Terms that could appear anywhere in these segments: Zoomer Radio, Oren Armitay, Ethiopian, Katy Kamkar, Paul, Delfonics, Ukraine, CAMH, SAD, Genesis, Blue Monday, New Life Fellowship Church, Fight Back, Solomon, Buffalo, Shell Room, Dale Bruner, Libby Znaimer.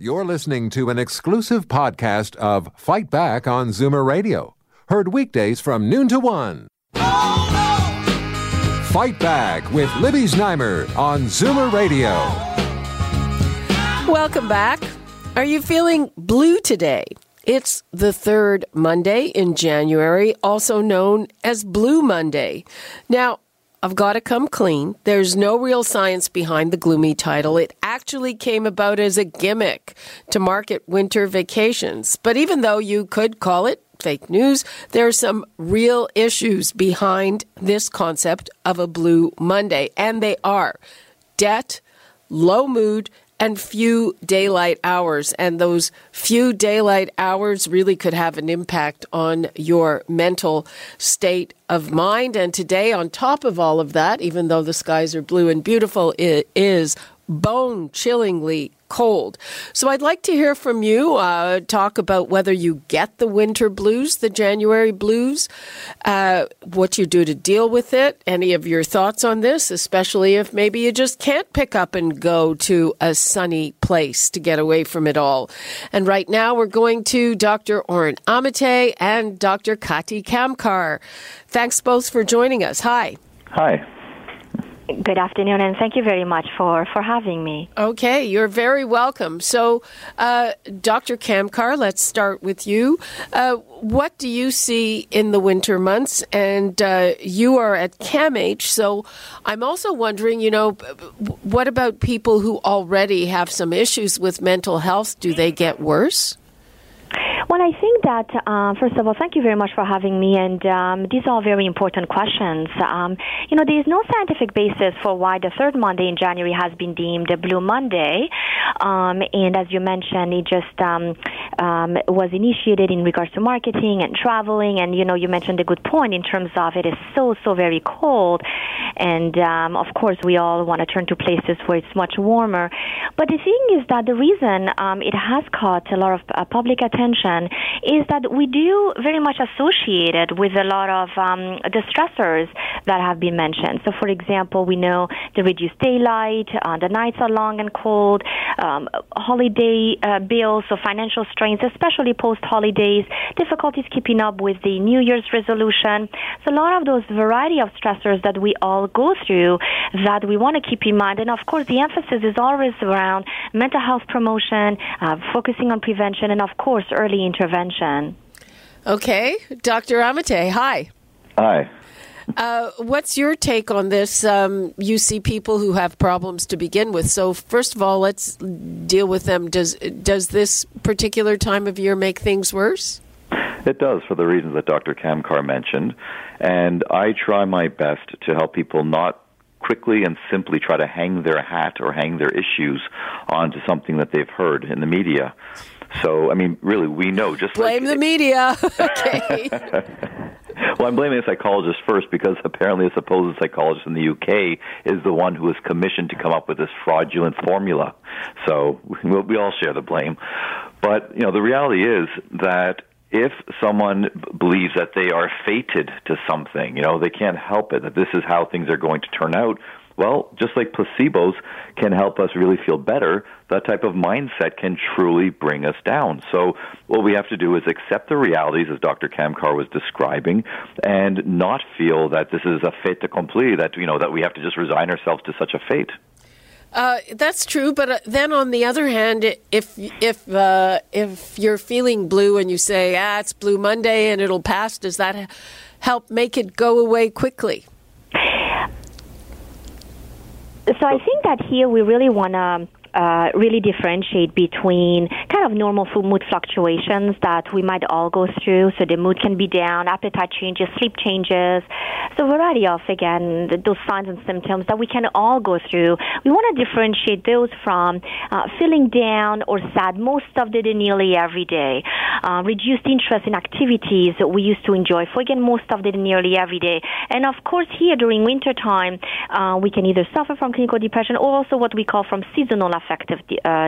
You're listening to an exclusive podcast of Fight Back on Zoomer Radio. Heard weekdays from noon to one. Oh, no. Fight Back with Libby Znaimer on Zoomer Radio. Welcome back. Are you feeling blue today? It's the third Monday in January, also known as Blue Monday. Now, I've got to come clean. There's no real science behind the gloomy title. It actually came about as a gimmick to market winter vacations. But even though you could call it fake news, there are some real issues behind this concept of a Blue Monday. And they are debt, low mood, and few daylight hours. And those few daylight hours really could have an impact on your mental state of mind. And today, on top of all of that, even though the skies are blue and beautiful, it is bone-chillingly cold. So I'd like to hear from you, talk about whether you get the winter blues, the January blues, what you do to deal with it, any of your thoughts on this, especially if maybe you just can't pick up and go to a sunny place to get away from it all. And right now we're going to Dr. Oren Armitay and Dr. Katy Kamkar. Thanks both for joining us. Hi. Hi. Good afternoon, and thank you very much for having me. Okay, you're very welcome. So, Dr. Kamkar, let's start with you. What do you see in the winter months? And you are at CAMH, so I'm also wondering, you know, what about people who already have some issues with mental health? Do they get worse? Well, I think that, first of all, thank you very much for having me, and these are very important questions. You know, there is no scientific basis for why the third Monday in January has been deemed a Blue Monday, and as you mentioned, it just was initiated in regards to marketing and traveling, and, you know, you mentioned a good point in terms of it is so very cold, and, of course, we all want to turn to places where it's much warmer, but the thing is that the reason it has caught a lot of public attention is that we do very much associate it with a lot of the stressors that have been mentioned. So, for example, we know the reduced daylight, the nights are long and cold, holiday bills, so financial strains, especially post-holidays, difficulties keeping up with the New Year's resolution. So a lot of those variety of stressors that we all go through that we want to keep in mind. And, of course, the emphasis is always around mental health promotion, focusing on prevention, and, of course, early intervention. Okay. Dr. Armitay, hi. Hi. What's your take on this? You see people who have problems to begin with. So first of all, let's deal with them. Does this particular time of year make things worse? It does, for the reasons that Dr. Kamkar mentioned. And I try my best to help people not quickly and simply try to hang their hat or hang their issues onto something that they've heard in the media. So, I mean, really, we know just blame the media. Okay. Well, I'm blaming a psychologist first because apparently a supposed psychologist in the UK is the one who was commissioned to come up with this fraudulent formula. So we all share the blame. But, you know, the reality is that if someone believes that they are fated to something, you know, they can't help it, that this is how things are going to turn out, well, just like placebos can help us really feel better, that type of mindset can truly bring us down. So what we have to do is accept the realities, as Dr. Kamkar was describing, and not feel that this is a fait accompli, that, you know, that we have to just resign ourselves to such a fate. That's true, but then on the other hand, if you're feeling blue and you say, it's Blue Monday and it'll pass, does that help make it go away quickly? So I think that here we really want to really differentiate between kind of normal mood fluctuations that we might all go through. So the mood can be down, appetite changes, sleep changes. So variety of, again, those signs and symptoms that we can all go through. We want to differentiate those from feeling down or sad most of the day, nearly every day. Reduced interest in activities that we used to enjoy for, again, most of the day, nearly every day. And, of course, here during wintertime, we can either suffer from clinical depression or also what we call from seasonal affections. affective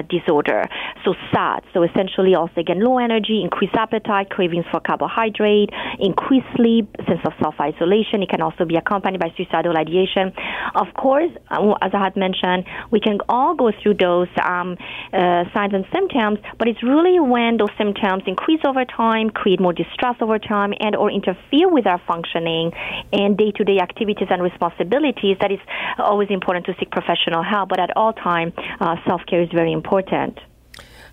disorder, so SAD. So essentially also, again, low energy, increased appetite, cravings for carbohydrate, increased sleep, sense of self-isolation. It can also be accompanied by suicidal ideation. Of course, as I had mentioned, we can all go through those signs and symptoms, but it's really when those symptoms increase over time, create more distress over time, and or interfere with our functioning and day-to-day activities and responsibilities, that is always important to seek professional help. But at all time, self-care is very important.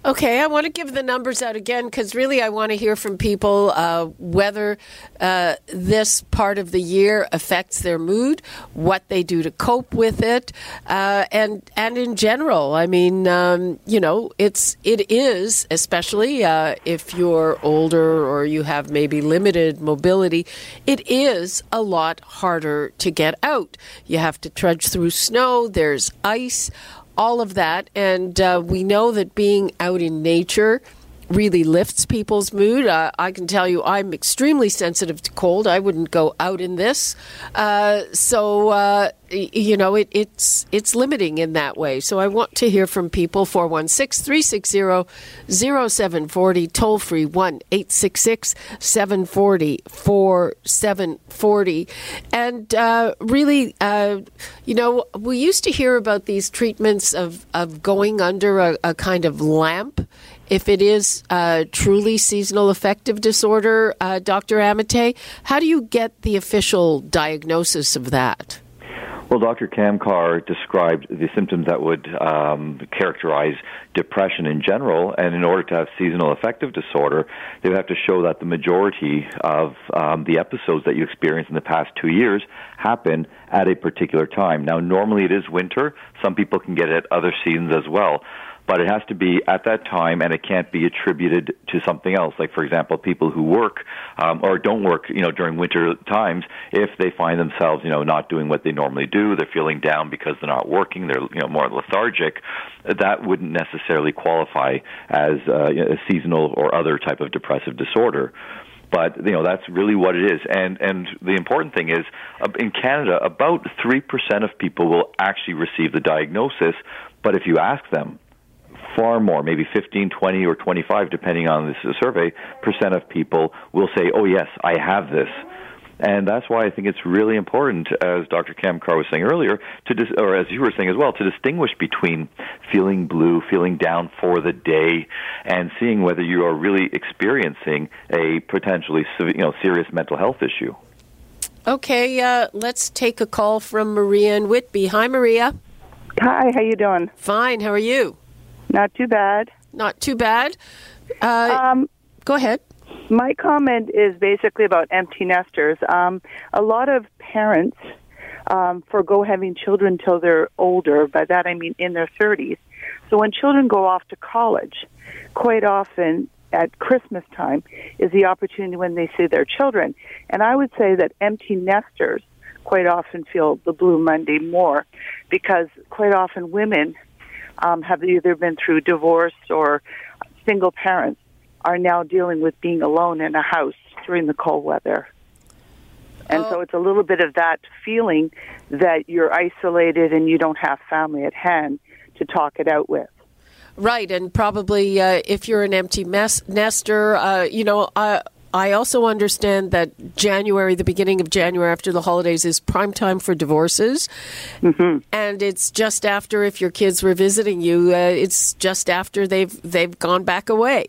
Okay, I want to give the numbers out again because really I want to hear from people whether this part of the year affects their mood, what they do to cope with it, and in general. I mean, you know, it is, especially if you're older or you have maybe limited mobility, it is a lot harder to get out. You have to trudge through snow, there's ice, all of that, and we know that being out in nature really lifts people's mood. I can tell you I'm extremely sensitive to cold. I wouldn't go out in this. You know, it's limiting in that way. So I want to hear from people. 416-360-0740, toll free 1-866-740-4740. And really, you know, we used to hear about these treatments of going under a kind of lamp if it is truly seasonal affective disorder. Dr. Armitay, how do you get the official diagnosis of that? Well, Dr. Kamkar described the symptoms that would characterize depression in general, and in order to have seasonal affective disorder, they would have to show that the majority of the episodes that you experienced in the past 2 years happen at a particular time. Now, normally it is winter. Some people can get it at other seasons as well. But it has to be at that time, and it can't be attributed to something else. Like, for example, people who work or don't work, you know, during winter times, if they find themselves, you know, not doing what they normally do, they're feeling down because they're not working, they're, you know, more lethargic, that wouldn't necessarily qualify as a seasonal or other type of depressive disorder. But, you know, that's really what it is. And the important thing is, in Canada, about 3% of people will actually receive the diagnosis, but if you ask them, far more, maybe 15, 20, or 25, depending on this survey, percent of people will say, oh, yes, I have this. And that's why I think it's really important, as Dr. Kamkar was saying earlier, or as you were saying as well, to distinguish between feeling blue, feeling down for the day, and seeing whether you are really experiencing a potentially serious mental health issue. Okay, let's take a call from Maria in Whitby. Hi, Maria. Hi, how you doing? Fine, how are you? Not too bad. Not too bad. Go ahead. My comment is basically about empty nesters. A lot of parents forgo having children till they're older. By that I mean in their 30s. So when children go off to college, quite often at Christmas time is the opportunity when they see their children. And I would say that empty nesters quite often feel the Blue Monday more because quite often women have either been through divorce or single parents are now dealing with being alone in a house during the cold weather. And so it's a little bit of that feeling that you're isolated and you don't have family at hand to talk it out with. Right, and probably if you're an empty nester, I also understand that the beginning of January after the holidays is prime time for divorces. Mm-hmm. And it's just after, if your kids were visiting you, it's just after they've gone back away.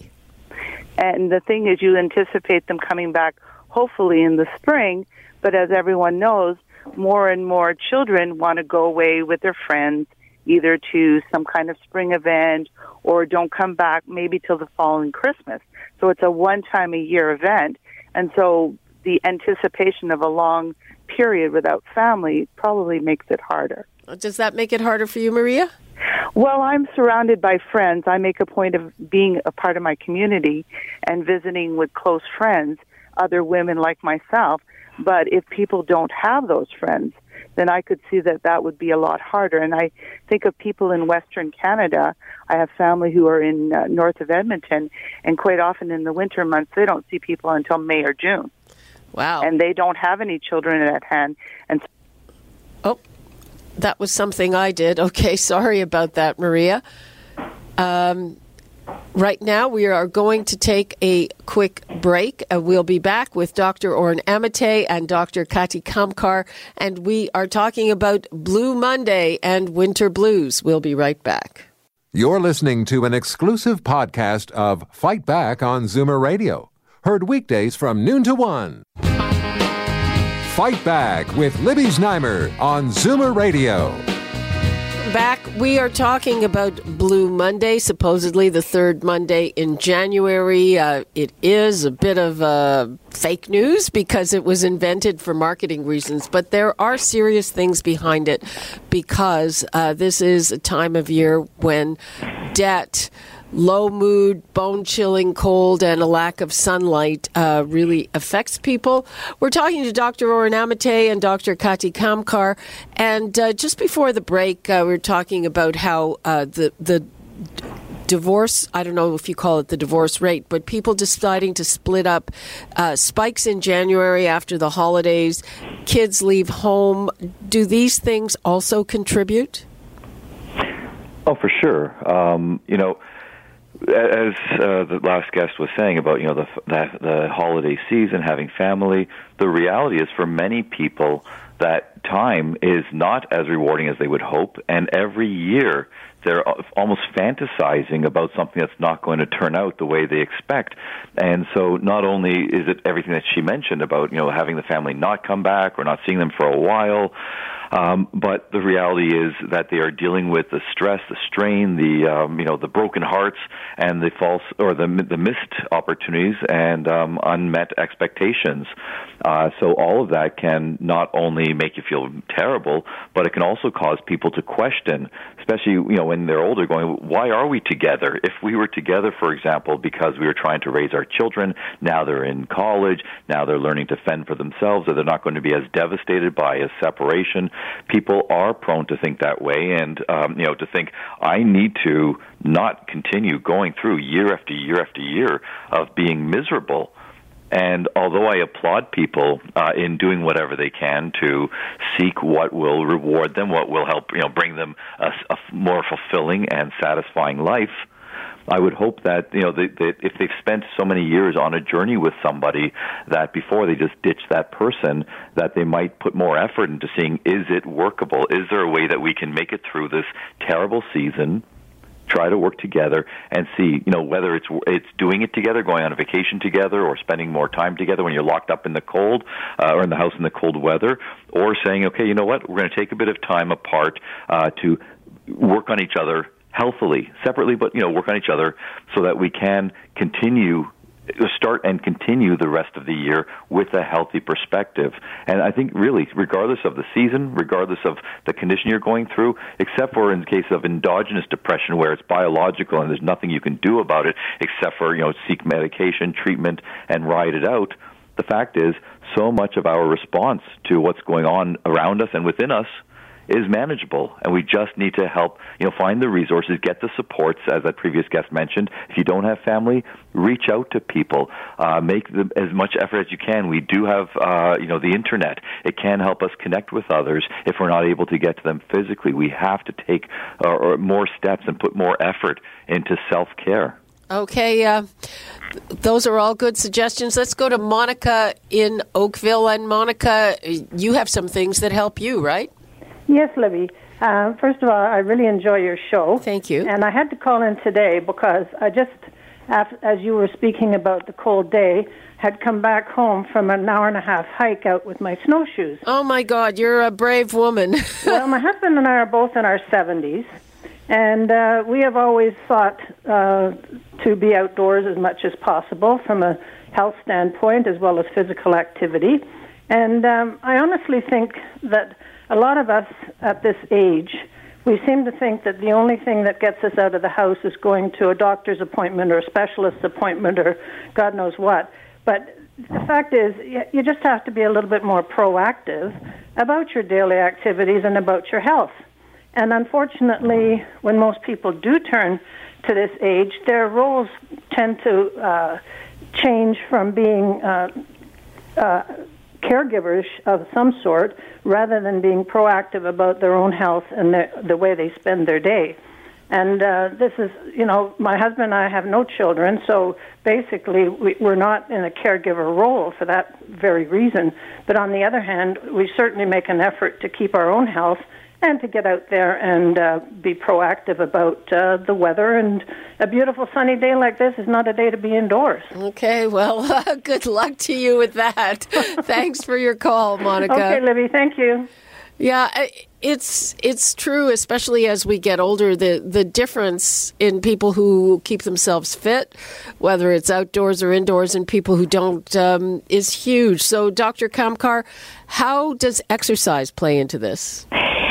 And the thing is, you anticipate them coming back hopefully in the spring, but as everyone knows, more and more children want to go away with their friends, either to some kind of spring event or don't come back maybe till the following Christmas. So it's a one-time-a-year event. And so the anticipation of a long period without family probably makes it harder. Does that make it harder for you, Maria? Well, I'm surrounded by friends. I make a point of being a part of my community and visiting with close friends, other women like myself. But if people don't have those friends, then I could see that would be a lot harder. And I think of people in Western Canada. I have family who are in north of Edmonton, and quite often in the winter months, they don't see people until May or June. Wow. And they don't have any children at hand. And that was something I did. Okay, sorry about that, Maria. Right now, we are going to take a quick break. We'll be back with Dr. Oren Armitay and Dr. Katy Kamkar, and we are talking about Blue Monday and winter blues. We'll be right back. You're listening to an exclusive podcast of Fight Back on Zoomer Radio. Heard weekdays from noon to one. Fight Back with Libby Znaimer on Zoomer Radio. Back, we are talking about Blue Monday, supposedly the third Monday in January. It is a bit of fake news because it was invented for marketing reasons, but there are serious things behind it because this is a time of year when debt, low mood, bone-chilling cold, and a lack of sunlight really affects people. We're talking to Dr. Oren Armitay and Dr. Katy Kamkar, and just before the break, we were talking about how the divorce, I don't know if you call it the divorce rate, but people deciding to split up, spikes in January after the holidays, kids leave home. Do these things also contribute? Oh, for sure. As the last guest was saying about, the holiday season, having family, the reality is for many people that time is not as rewarding as they would hope, and every year they're almost fantasizing about something that's not going to turn out the way they expect. And so not only is it everything that she mentioned about, having the family not come back or not seeing them for a while, but the reality is that they are dealing with the stress, the strain, the broken hearts, and the false or the missed opportunities and unmet expectations. So all of that can not only make you feel terrible, but it can also cause people to question, especially when they're older, going, why are we together? If we were together, for example, because we were trying to raise our children, now they're in college, now they're learning to fend for themselves, or they're not going to be as devastated by a separation. People are prone to think that way and, to think, I need to not continue going through year after year after year of being miserable. And although I applaud people in doing whatever they can to seek what will reward them, what will help, bring them a more fulfilling and satisfying life, I would hope that, that if they've spent so many years on a journey with somebody that before they just ditch that person, that they might put more effort into seeing, is it workable? Is there a way that we can make it through this terrible season? Try to work together and see, whether it's doing it together, going on a vacation together, or spending more time together when you're locked up in the cold or in the house in the cold weather, or saying, okay, you know what, we're going to take a bit of time apart to work on each other healthily, separately, but, work on each other so that we can continue the rest of the year with a healthy perspective. And I think really, regardless of the season, regardless of the condition you're going through, except for in the case of endogenous depression where it's biological and there's nothing you can do about it except for, seek medication, treatment, and ride it out, the fact is so much of our response to what's going on around us and within us is manageable, and we just need to help, find the resources, get the supports, as that previous guest mentioned. If you don't have family, reach out to people. Make as much effort as you can. We do have, the internet. It can help us connect with others if we're not able to get to them physically. We have to take more steps and put more effort into self-care. Okay, those are all good suggestions. Let's go to Monica in Oakville. And Monica, you have some things that help you, right? Yes, Libby. First of all, I really enjoy your show. Thank you. And I had to call in today because I just, as you were speaking about the cold day, had come back home from an hour-and-a-half hike out with my snowshoes. Oh, my God, you're a brave woman. Well, my husband and I are both in our 70s, and we have always sought to be outdoors as much as possible from a health standpoint as well as physical activity. And I honestly think that a lot of us at this age, we seem to think that the only thing that gets us out of the house is going to a doctor's appointment or a specialist's appointment or God knows what. But the fact is, you just have to be a little bit more proactive about your daily activities and about your health. And unfortunately, when most people do turn to this age, their roles tend to change from being caregivers of some sort rather than being proactive about their own health and the way they spend their day. And this is, you know, my husband and I have no children, so basically we're not in a caregiver role for that very reason. But on the other hand, we certainly make an effort to keep our own health and to get out there and be proactive about the weather. And a beautiful sunny day like this is not a day to be indoors. Okay, well, good luck to you with that. Thanks for your call, Monica. Okay, Libby, thank you. Yeah, it's true, especially as we get older, the difference in people who keep themselves fit, whether it's outdoors or indoors, and people who don't, is huge. So, Dr. Kamkar, how does exercise play into this?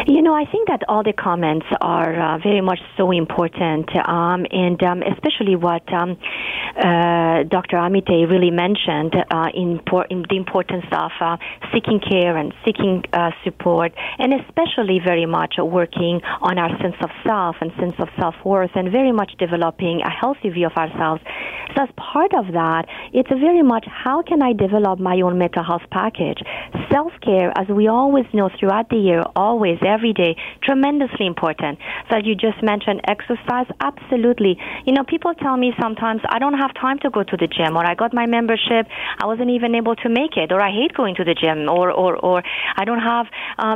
You know, I think that all the comments are very much so important, and especially what Dr. Armitay really mentioned in the importance of seeking care and seeking support, and especially very much working on our sense of self and sense of self-worth, and very much developing a healthy view of ourselves. So as part of that, it's very much how can I develop my own mental health package? Self-care, as we always know throughout the year, always, every day, tremendously important. So you just mentioned exercise, absolutely. You know, people tell me sometimes, I don't have time to go to the gym, or I got my membership, I wasn't even able to make it, or I hate going to the gym, or I don't have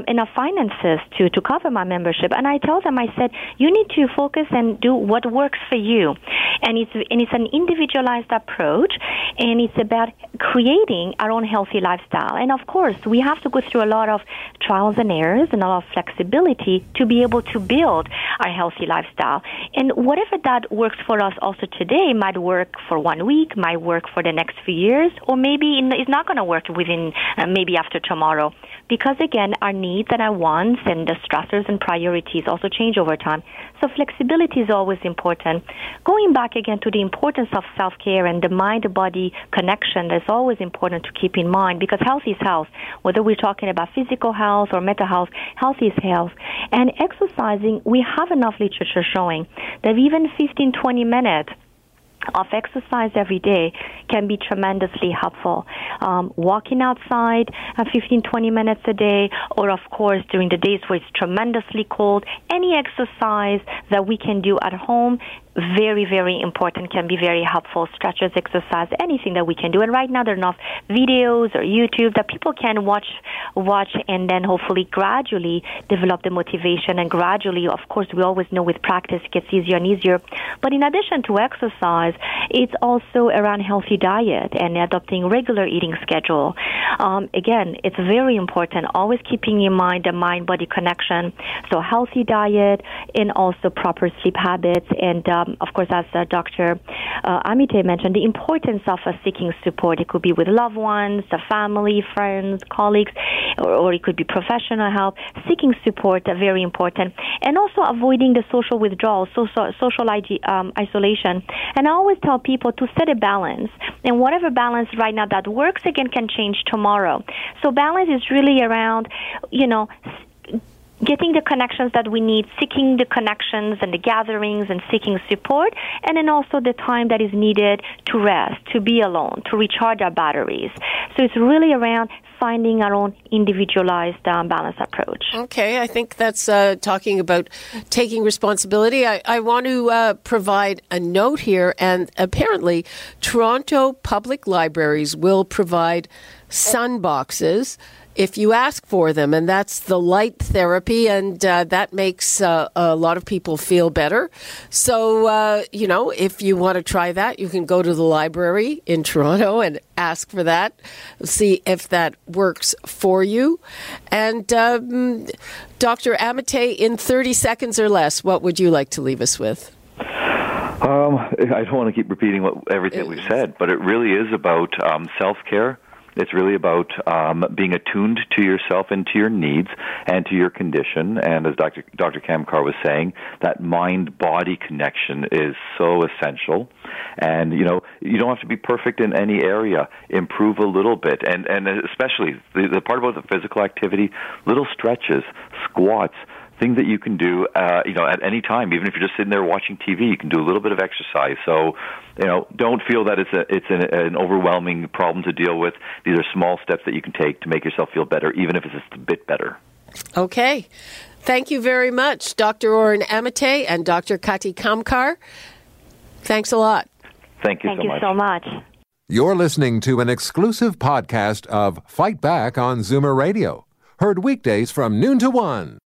enough finances to cover my membership. And I tell them, I said, you need to focus and do what works for you. And it's an individualized approach, and it's about creating our own healthy lifestyle. And of course, we have to go through a lot of trials and errors and a lot of flexibility to be able to build our healthy lifestyle. And whatever that works for us also today might work for 1 week, might work for the next few years, or maybe it's not going to work within maybe after tomorrow. Because again, our needs and our wants and the stressors and priorities also change over time. So flexibility is always important. Going back again to the importance of self-care and the mind-body connection, that's always important to keep in mind, because health is health. Whether we're talking about physical health or mental health, health is health. And exercising, we have enough literature showing that even 15, 20 minutes of exercise every day can be tremendously helpful. Walking outside 15, 20 minutes a day, or of course during the days where it's tremendously cold, any exercise that we can do at home, very, very important, can be very helpful. Stretches, exercise, anything that we can do. And right now there are enough videos or YouTube that people can watch, and then hopefully gradually develop the motivation. And gradually, of course, we always know with practice it gets easier and easier. But in addition to exercise, it's also around healthy diet and adopting regular eating schedule. Again, it's very important, always keeping in mind the mind-body connection. So healthy diet and also proper sleep habits, and of course, as Dr. Armitay mentioned, the importance of seeking support. It could be with loved ones, the family, friends, colleagues, or it could be professional help. Seeking support, very important. And also avoiding the social withdrawal, social isolation. And I always tell people to set a balance. And whatever balance right now that works, again, can change tomorrow. So balance is really around, you know, getting the connections that we need, seeking the connections and the gatherings and seeking support, and then also the time that is needed to rest, to be alone, to recharge our batteries. So it's really around finding our own individualized balance approach. Okay, I think that's talking about taking responsibility. I want to provide a note here, and apparently Toronto Public Libraries will provide sunboxes if you ask for them, and that's the light therapy, and that makes a lot of people feel better. So, you know, if you want to try that, you can go to the library in Toronto and ask for that, see if that works for you. And Dr. Armitay, in 30 seconds or less, what would you like to leave us with? I don't want to keep repeating everything we've said, but it really is about self-care. It's really about being attuned to yourself and to your needs and to your condition. And as Dr. Kamkar was saying, that mind-body connection is so essential. And, you know, you don't have to be perfect in any area. Improve a little bit. And especially the part about the physical activity, little stretches, squats, thing that you can do, at any time, even if you're just sitting there watching TV, you can do a little bit of exercise. So, don't feel that it's an overwhelming problem to deal with. These are small steps that you can take to make yourself feel better, even if it's just a bit better. Okay. Thank you very much, Dr. Oren Armitay and Dr. Katy Kamkar. Thanks a lot. Thank you so much. You're listening to an exclusive podcast of Fight Back on Zoomer Radio. Heard weekdays from noon to 1.